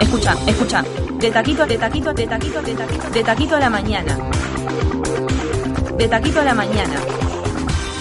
escucha. De taquito a la mañana.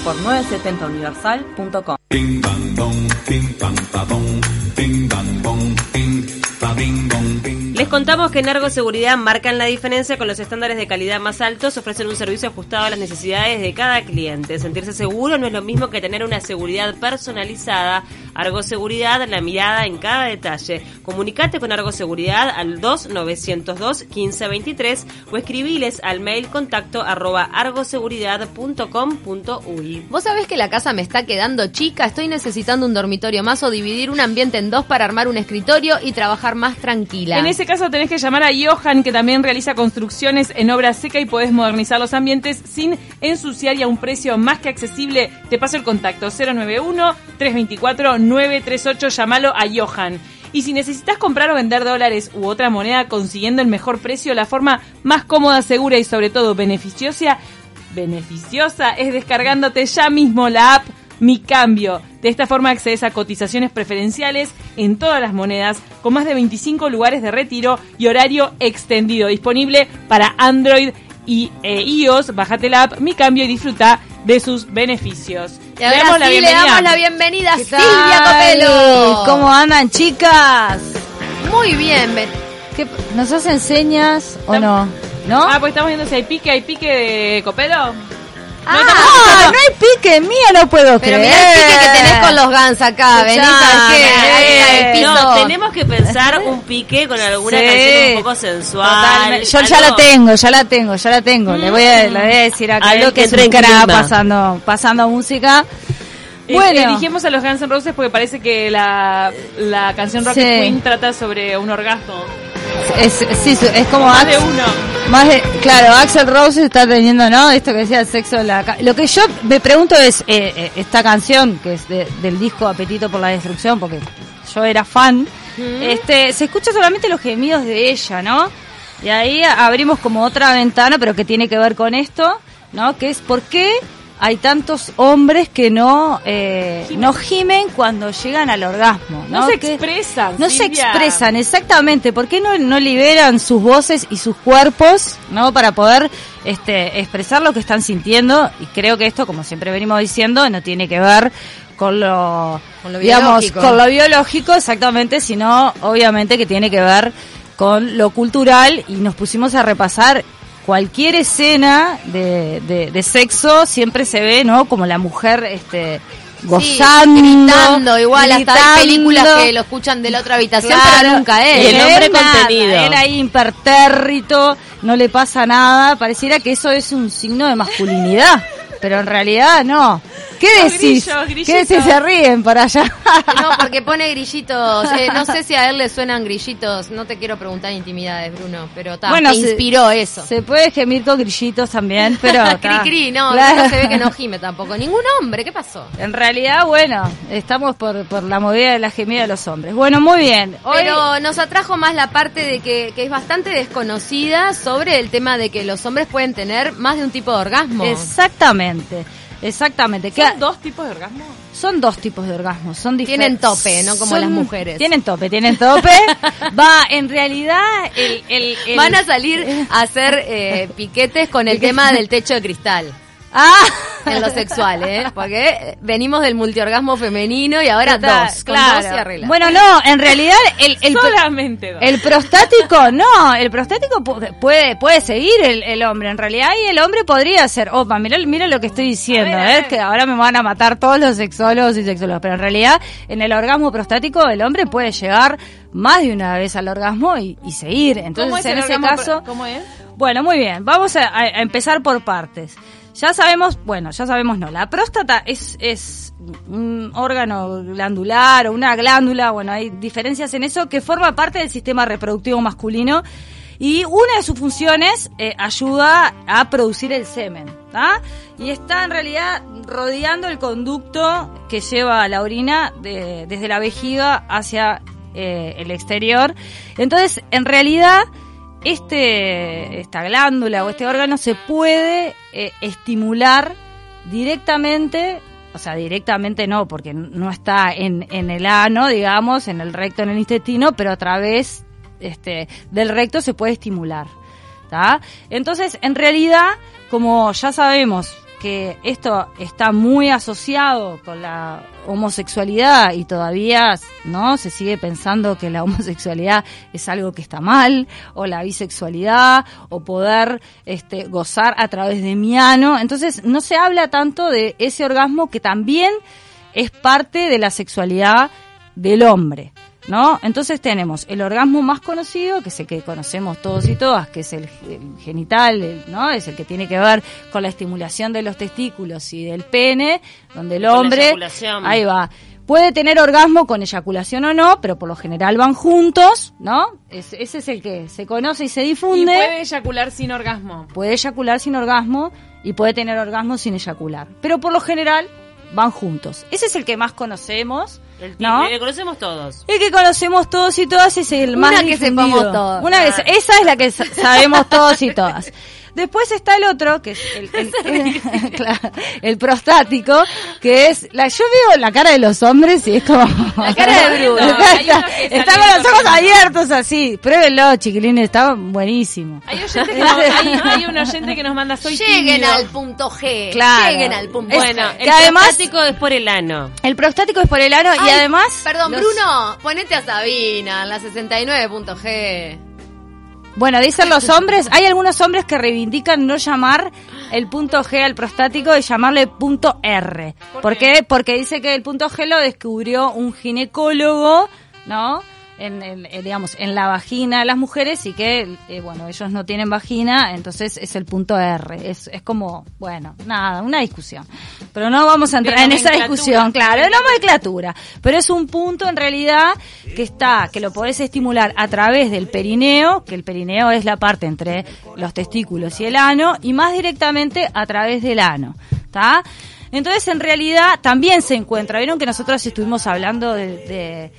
Por 970universal.com. Ping pam pom, ping pam pam, ping pam pom, ping pam ping pom. Les contamos que en Argos Seguridad marcan la diferencia con los estándares de calidad más altos, ofrecen un servicio ajustado a las necesidades de cada cliente. Sentirse seguro no es lo mismo que tener una seguridad personalizada. Argos Seguridad, la mirada en cada detalle. Comunicate con Argos Seguridad al 2902-1523 o escribiles al mail contacto@argoseguridad.com.uy. Vos sabés que la casa me está quedando chica, estoy necesitando un dormitorio más o dividir un ambiente en dos para armar un escritorio y trabajar más tranquila. En ese caso tenés que llamar a Johan, que también realiza construcciones en obra seca y podés modernizar los ambientes sin ensuciar y a un precio más que accesible. Te paso el contacto 091-324-938, llámalo a Johan. Y si necesitas comprar o vender dólares u otra moneda consiguiendo el mejor precio, la forma más cómoda, segura y sobre todo beneficiosa es descargándote ya mismo la app Mi Cambio. De esta forma accedes a cotizaciones preferenciales en todas las monedas, con más de 25 lugares de retiro y horario extendido. Disponible para Android y iOS. Bájate la app Mi Cambio y disfruta de sus beneficios. Le damos la bienvenida. Le damos la bienvenida a Silvia Copelo. ¿Cómo andan, chicas? Muy bien. ¿Nos hacen señas o no? ¿No? Ah, pues estamos viendo si hay pique de Copelo. No hay pique, mía, no puedo creer. Pero mirá el pique que tenés con los Guns acá, venís a que no, tenemos que pensar un pique con alguna canción un poco sensual. Totalmente. Yo ya la tengo. Le voy a decir acá algo que es un cara pasando música. Bueno, dirigimos a los Guns N' Roses porque parece que la canción Rocket Queen trata sobre un orgasmo. Es como más de uno. Axl Rose está teniendo, ¿no? Esto que decía el sexo. Lo que yo me pregunto es esta canción que es del disco Apetito por la Destrucción, porque yo era fan. Se escucha solamente los gemidos de ella, ¿no? Y ahí abrimos como otra ventana, pero que tiene que ver con esto, ¿no? Que es por qué hay tantos hombres que no gimen cuando llegan al orgasmo. No, no se expresan, exactamente. ¿Por qué no liberan sus voces y sus cuerpos, no, para poder expresar lo que están sintiendo? Y creo que esto, como siempre venimos diciendo, no tiene que ver con lo biológico. Con lo biológico, exactamente, sino obviamente que tiene que ver con lo cultural. Y nos pusimos a repasar. Cualquier escena de sexo siempre se ve, ¿no? Como la mujer gozando, gritando, hasta hay películas que lo escuchan de la otra habitación, pero nunca es. Y el hombre contenido. Él ahí impertérrito, no le pasa nada, pareciera que eso es un signo de masculinidad. Pero en realidad no. ¿Qué decís? Grillito. ¿Qué decís? Se ríen para allá. No, porque pone grillitos. No sé si a él le suenan grillitos. No te quiero preguntar intimidades, Bruno. Pero te inspiró eso. Se puede gemir con grillitos también, pero... Cri-cri, no, claro. No se ve que no gime tampoco. Ningún hombre, ¿qué pasó? En realidad, bueno, estamos por la movida de la gemida de los hombres. Bueno, muy bien. Hoy... Pero nos atrajo más la parte de que es bastante desconocida sobre el tema de que los hombres pueden tener más de un tipo de orgasmo. Exactamente. ¿Son dos tipos de orgasmo? Son dos tipos de orgasmo, son diferentes. Tienen tope, no como las mujeres. Tienen tope. Va, en realidad el van a salir a hacer piquetes con el tema del techo de cristal. En lo sexual, porque venimos del multiorgasmo femenino y ahora dos y arregla. Bueno, no, en realidad solamente dos. El prostático, puede seguir el hombre, en realidad, y el hombre podría ser, opa, mira lo que estoy diciendo, que ahora me van a matar todos los sexólogos y sexólogas, pero en realidad en el orgasmo prostático el hombre puede llegar más de una vez al orgasmo y seguir. Entonces, ¿cómo es en ese caso? ¿Cómo es? Bueno, muy bien, vamos a empezar por partes. La próstata es un órgano glandular o una glándula, bueno, hay diferencias en eso, que forma parte del sistema reproductivo masculino y una de sus funciones ayuda a producir el semen, ¿tá? Y está en realidad rodeando el conducto que lleva la orina desde la vejiga hacia el exterior. Entonces, en realidad... Esta glándula o este órgano se puede estimular directamente, o sea, directamente no, porque no está en el ano, digamos, en el recto, en el intestino, pero a través del recto se puede estimular, ¿tá? Entonces, en realidad, como ya sabemos que esto está muy asociado con la homosexualidad y todavía no se sigue pensando que la homosexualidad es algo que está mal, o la bisexualidad, o poder gozar a través de mi ano. Entonces no se habla tanto de ese orgasmo que también es parte de la sexualidad del hombre, ¿no? Entonces tenemos el orgasmo más conocido, que es el que conocemos todos y todas, que es el genital, ¿no? Es el que tiene que ver con la estimulación de los testículos y del pene, donde el hombre, ahí va, puede tener orgasmo con eyaculación o no, pero por lo general van juntos, ¿no? Ese es el que se conoce y se difunde. Y puede eyacular sin orgasmo. Puede eyacular sin orgasmo y puede tener orgasmo sin eyacular, pero por lo general van juntos. Ese es el que más conocemos, ¿no? El que conocemos todos. El que conocemos todos y todas es el más difundido. Una que sepamos todos. Esa es la que sabemos todos y todas. Después está el otro, que es el prostático, que es... yo veo la cara de los hombres y es como... La cara de Bruno. Está con los ojos abiertos así. Pruébenlo, chiquilines, está buenísimo. Hay un oyente que nos manda... Lleguen al punto G. Claro. Lleguen al punto G. Bueno, el prostático es por el ano. El prostático es por el ano y además... Perdón, Bruno, ponete a Sabina en la 69.g. Bueno, dicen los hombres, hay algunos hombres que reivindican no llamar el punto G al prostático y llamarle punto R. ¿Por qué? Porque dice que el punto G lo descubrió un ginecólogo, ¿no? En la vagina de las mujeres y que, ellos no tienen vagina, entonces es el punto R. Es como, una discusión. Pero no vamos a entrar en esa discusión, claro, es la nomenclatura. Pero es un punto, en realidad, que lo podés estimular a través del perineo, que el perineo es la parte entre los testículos y el ano, y más directamente a través del ano, ¿está? Entonces, en realidad, también se encuentra. Vieron que nosotros estuvimos hablando de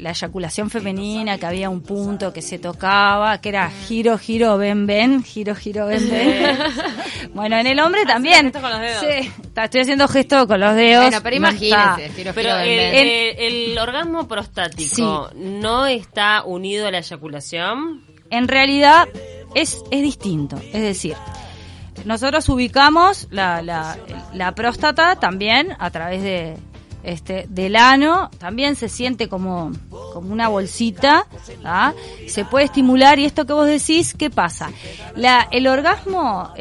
la eyaculación femenina, que había un punto que se tocaba, que era giro, giro, ven, ven, giro, giro, ven, ven. Bueno, en el hombre también. Con los dedos. Sí, estoy haciendo gesto con los dedos. Bueno, pero imagínense, giro, pero giro, ven, ven. El orgasmo prostático, sí, ¿no está unido a la eyaculación? En realidad es distinto, es decir... Nosotros ubicamos la próstata también a través de del ano, también se siente como una bolsita, ¿tá? Se puede estimular, y esto que vos decís, ¿qué pasa? El orgasmo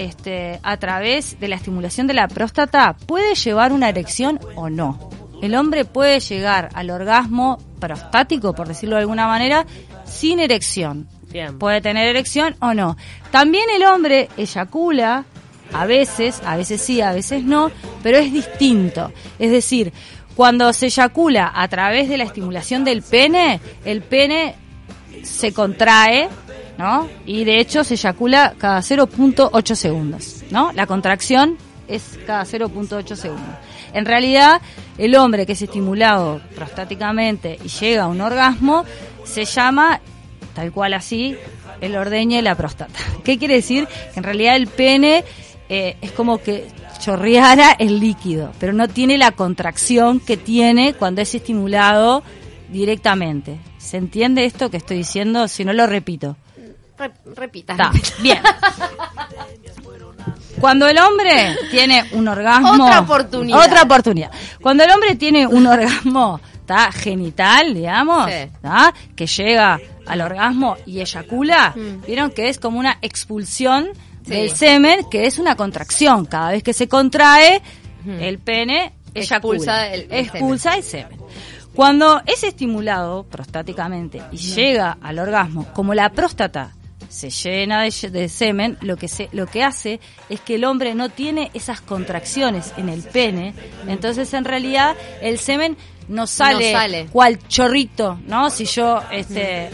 a través de la estimulación de la próstata puede llevar una erección o no. El hombre puede llegar al orgasmo prostático, por decirlo de alguna manera, sin erección. Bien. Puede tener erección o no. También el hombre eyacula a veces sí, a veces no, pero es distinto. Es decir, cuando se eyacula a través de la estimulación del pene, el pene se contrae, ¿no? Y de hecho se eyacula cada 0.8 segundos, ¿no? La contracción es cada 0.8 segundos. En realidad, el hombre que es estimulado prostáticamente y llega a un orgasmo se llama... tal cual así, el ordeño y la próstata. ¿Qué quiere decir? Que en realidad el pene es como que chorreara el líquido, pero no tiene la contracción que tiene cuando es estimulado directamente. ¿Se entiende esto que estoy diciendo? Si no, lo repito. Repita. Bien. Cuando el hombre tiene un orgasmo... Otra oportunidad. Cuando el hombre tiene un orgasmo... genital, digamos, sí, que llega al orgasmo y eyacula, vieron que es como una expulsión, sí, del semen, que es una contracción. Cada vez que se contrae, el pene eyacula, expulsa el semen. Cuando es estimulado prostáticamente y llega al orgasmo, como la próstata se llena de semen, lo que hace es que el hombre no tiene esas contracciones en el pene, entonces en realidad el semen no sale cual chorrito, ¿no? Si yo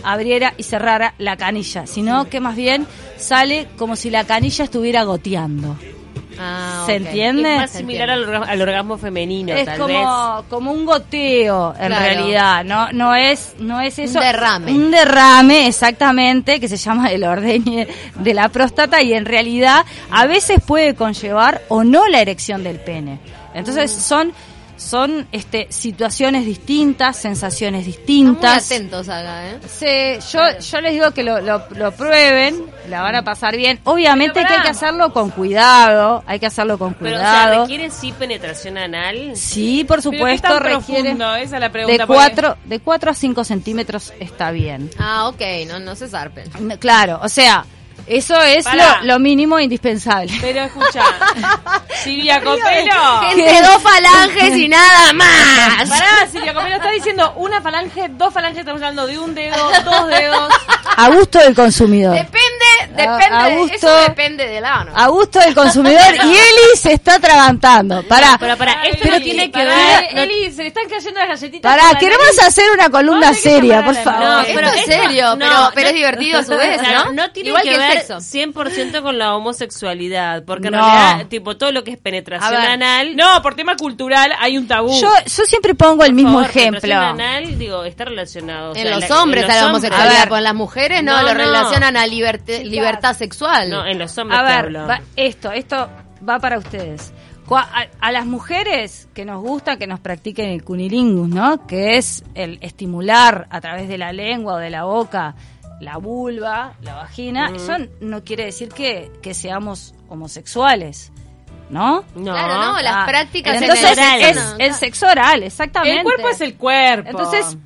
abriera y cerrara la canilla, sino que más bien sale como si la canilla estuviera goteando. ¿Se entiende? Es más similar al orgasmo femenino, es tal vez. Como un goteo, en realidad, ¿no? No es eso. Un derrame, exactamente, que se llama el ordeñe de la próstata, y en realidad a veces puede conllevar o no la erección del pene. Entonces son... son situaciones distintas, sensaciones distintas. Están muy atentos acá, ¿eh? Sí, yo les digo que lo prueben, la van a pasar bien. Obviamente que hay que hacerlo con cuidado, Pero, o sea, ¿requiere sí penetración anal? Sí, por supuesto. ¿Pero qué tan profundo? Esa es la pregunta. De 4 a 5 centímetros está bien. Ah, ok, no se zarpen. Claro, o sea... Eso es lo mínimo indispensable. Pero escucha, Silvia Copelo. Gente, 2 falanges y nada más. Pará, Silvia Copelo, está diciendo 1 falange, 2 falanges, estamos hablando de 1 dedo, 2 dedos. A gusto del consumidor. Depende, eso depende del ano. A gusto del consumidor. Y Eli se está atragantando. Pará. Pará, esto no tiene que ver. Eli, se le están cayendo las galletitas. Pará, queremos hacer una columna seria, por favor. No, pero es serio, pero es divertido a su vez, ¿no? No tiene que ver 100% con la homosexualidad, porque en realidad, todo lo que es penetración anal... No, por tema cultural hay un tabú. Yo siempre pongo el mismo ejemplo. Penetración anal, está relacionado. En los hombres está la homosexualidad, con las mujeres no, lo relacionan a libertad sexual. No, en los hombres te hablo. Esto va para ustedes. A las mujeres que nos gusta que nos practiquen el cunilingus, ¿no? Que es el estimular a través de la lengua o de la boca la vulva, la vagina, eso no quiere decir que seamos homosexuales, ¿no? No. Claro, no, las prácticas entonces es el sexo oral, exactamente. El cuerpo es el cuerpo. Entonces,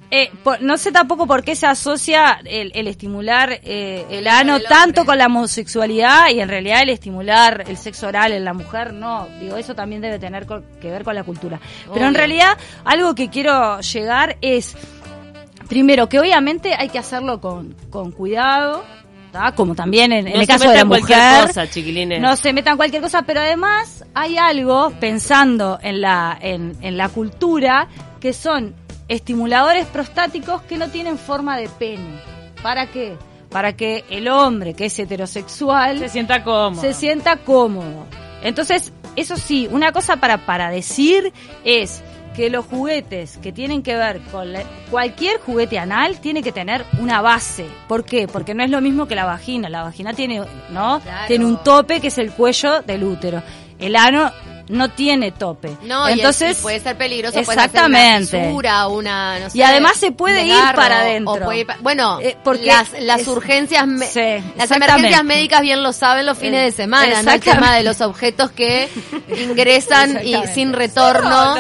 no sé tampoco por qué se asocia el estimular el ano tanto con la homosexualidad y en realidad el estimular el sexo oral en la mujer, no. Digo, eso también debe tener que ver con la cultura. Obvio. Pero en realidad, algo que quiero llegar es... Primero, que obviamente hay que hacerlo con cuidado, ¿tá? Como también en el caso de la mujer. No se metan cualquier cosa, chiquilines. No se metan cualquier cosa, pero además hay algo, pensando en la cultura, que son estimuladores prostáticos que no tienen forma de pene. ¿Para qué? Para que el hombre, que es heterosexual... Se sienta cómodo. Entonces, eso sí, una cosa para decir es... que los juguetes que tienen que ver con cualquier juguete anal tiene que tener una base. ¿Por qué? Porque no es lo mismo que la vagina. La vagina tiene, ¿no? Claro. Tiene un tope que es el cuello del útero. El ano no tiene tope. No, entonces y puede ser peligroso. Exactamente. Puede ser una fisura, no sé, y además se puede ir para adentro. Bueno, porque las urgencias, las emergencias médicas bien lo saben los fines de semana, ¿no? El tema de los objetos que ingresan y sin retorno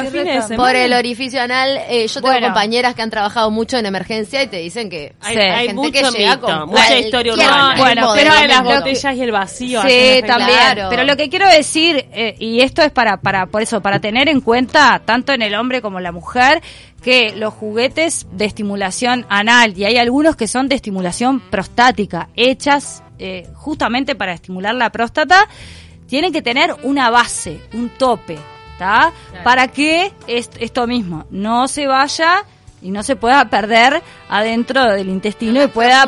por el orificio anal. Yo tengo compañeras que han trabajado mucho en emergencia y te dicen que hay gente que llega con mucha historia urbana. Bueno, pero de las botellas y el vacío. Sí, también. Claro. Pero lo que quiero decir, y esto es para tener en cuenta tanto en el hombre como en la mujer, que los juguetes de estimulación anal, y hay algunos que son de estimulación prostática, hechas justamente para estimular la próstata, tienen que tener una base, un tope, ¿tá? Claro. Para que esto mismo no se vaya y no se pueda perder adentro del intestino y pueda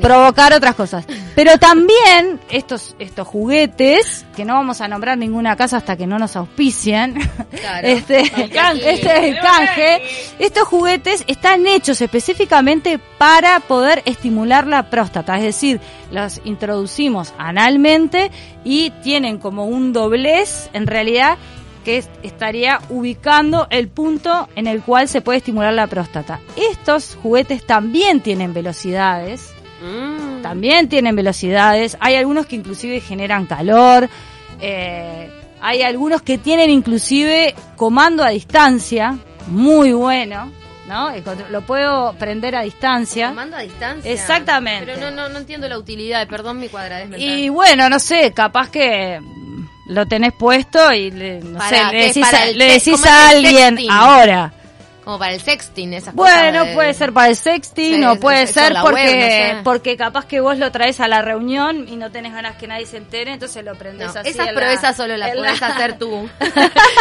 provocar otras cosas. Pero también estos juguetes, que no vamos a nombrar ninguna casa hasta que no nos auspicien, claro, este es el canje, estos juguetes están hechos específicamente para poder estimular la próstata, es decir, los introducimos analmente y tienen como un doblez, en realidad, que estaría ubicando el punto en el cual se puede estimular la próstata. Estos juguetes también tienen velocidades, hay algunos que inclusive generan calor, hay algunos que tienen inclusive comando a distancia, muy bueno, ¿no? Lo puedo prender a distancia. ¿Comando a distancia? Exactamente. Pero no entiendo la utilidad, perdón mi cuadradez mental. Y bueno, no sé, capaz que... lo tenés puesto y le decís a alguien ahora. Como para el sexting, esas cosas. Bueno, puede ser para el sexting o puede ser porque capaz que vos lo traes a la reunión y no tenés ganas que nadie se entere, entonces lo prendés así. Esas proezas solo las podés hacer tú.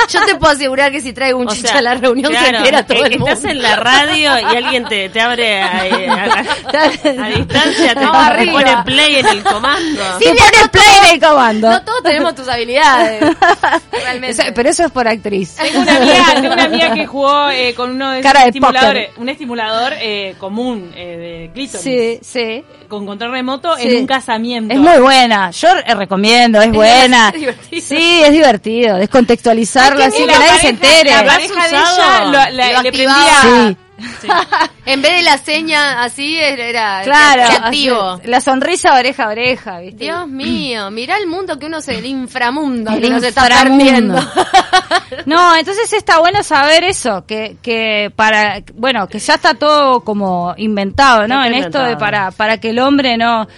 Yo te puedo asegurar que si traigo un chicha a la reunión se entera todo el mundo. Estás en la radio y alguien te abre a distancia, te pone play en el comando. Sí, te pone play en el comando. No todos tenemos tus habilidades. Realmente. Pero eso es por actriz. Tengo una amiga que jugó con con uno de esos estimuladores, un estimulador común de clítoris. Sí, sí. Con control remoto en un casamiento. Es muy buena. Yo recomiendo, es buena. Es sí, es divertido. Descontextualizarla así que nadie pareja, se entere. La pareja de ella le prendía... Sí. Sí. En vez de la seña así era claro, activo. Así, la sonrisa oreja a oreja, ¿viste? Dios mío, mirá el mundo que uno se... El inframundo el que nos está perdiendo. No, entonces está bueno saber eso, que para... Bueno, que ya está todo como inventado, ¿no? En esto de para que el hombre no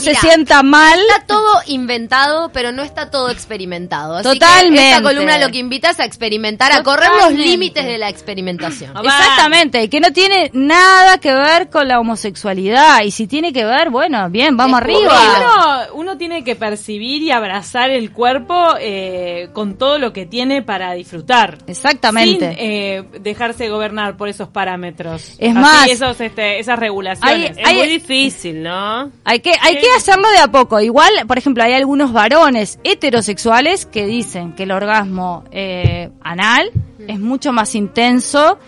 se sienta mal. Está todo inventado, pero no está todo experimentado. Así totalmente. Que esta columna lo que invita es a experimentar, totalmente, a correr los límites de la experimentación. Exactamente, que no tiene nada que ver con la homosexualidad. Y si tiene que ver, bueno, bien, vamos arriba. Uno tiene que percibir y abrazar el cuerpo con todo lo que tiene para disfrutar. Exactamente. Sin dejarse gobernar por esos parámetros. Es así, más, esas regulaciones. Es muy difícil, ¿no? Hay que hacerlo de a poco. Igual, por ejemplo, hay algunos varones heterosexuales que dicen que el orgasmo anal es mucho más intenso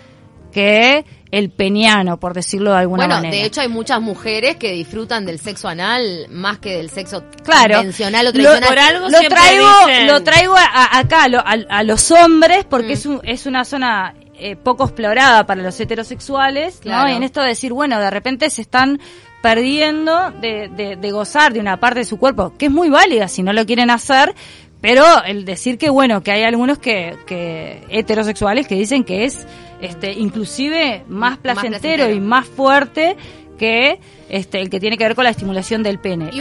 que el peniano, por decirlo de alguna manera. Bueno, de hecho hay muchas mujeres que disfrutan del sexo anal más que del sexo convencional o tradicional. Lo traigo acá a los hombres porque es una zona... poco explorada para los heterosexuales, claro, ¿no? Y en esto de decir, bueno, de repente se están perdiendo de gozar de una parte de su cuerpo, que es muy válida si no lo quieren hacer, pero el decir que, bueno, que hay algunos que heterosexuales que dicen que es inclusive más placentero y más fuerte que el que tiene que ver con la estimulación del pene. Y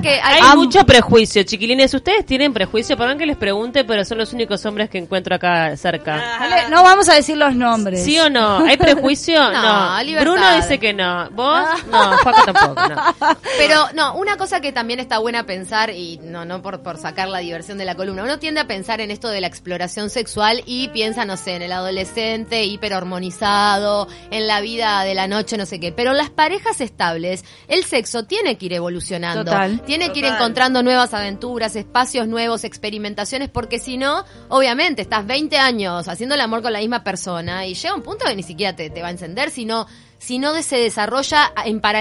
que hay mucho prejuicio, chiquilines. Ustedes tienen prejuicio, perdón que les pregunte, pero son los únicos hombres que encuentro acá cerca. Ajá. No vamos a decir los nombres. ¿Sí o no? ¿Hay prejuicio? No. Libertad. Bruno dice que no. ¿Vos? No, Paco tampoco. No. Pero no, una cosa que también está buena pensar, y no por sacar la diversión de la columna, uno tiende a pensar en esto de la exploración sexual y piensa, no sé, en el adolescente hiperhormonizado, en la vida de la noche, no sé qué. Pero las parejas estables, el sexo tiene que ir evolucionando, tiene que ir encontrando nuevas aventuras, espacios nuevos, experimentaciones, porque si no, obviamente, estás 20 años haciendo el amor con la misma persona y llega un punto que ni siquiera te va a encender, si no se desarrolla en paralelo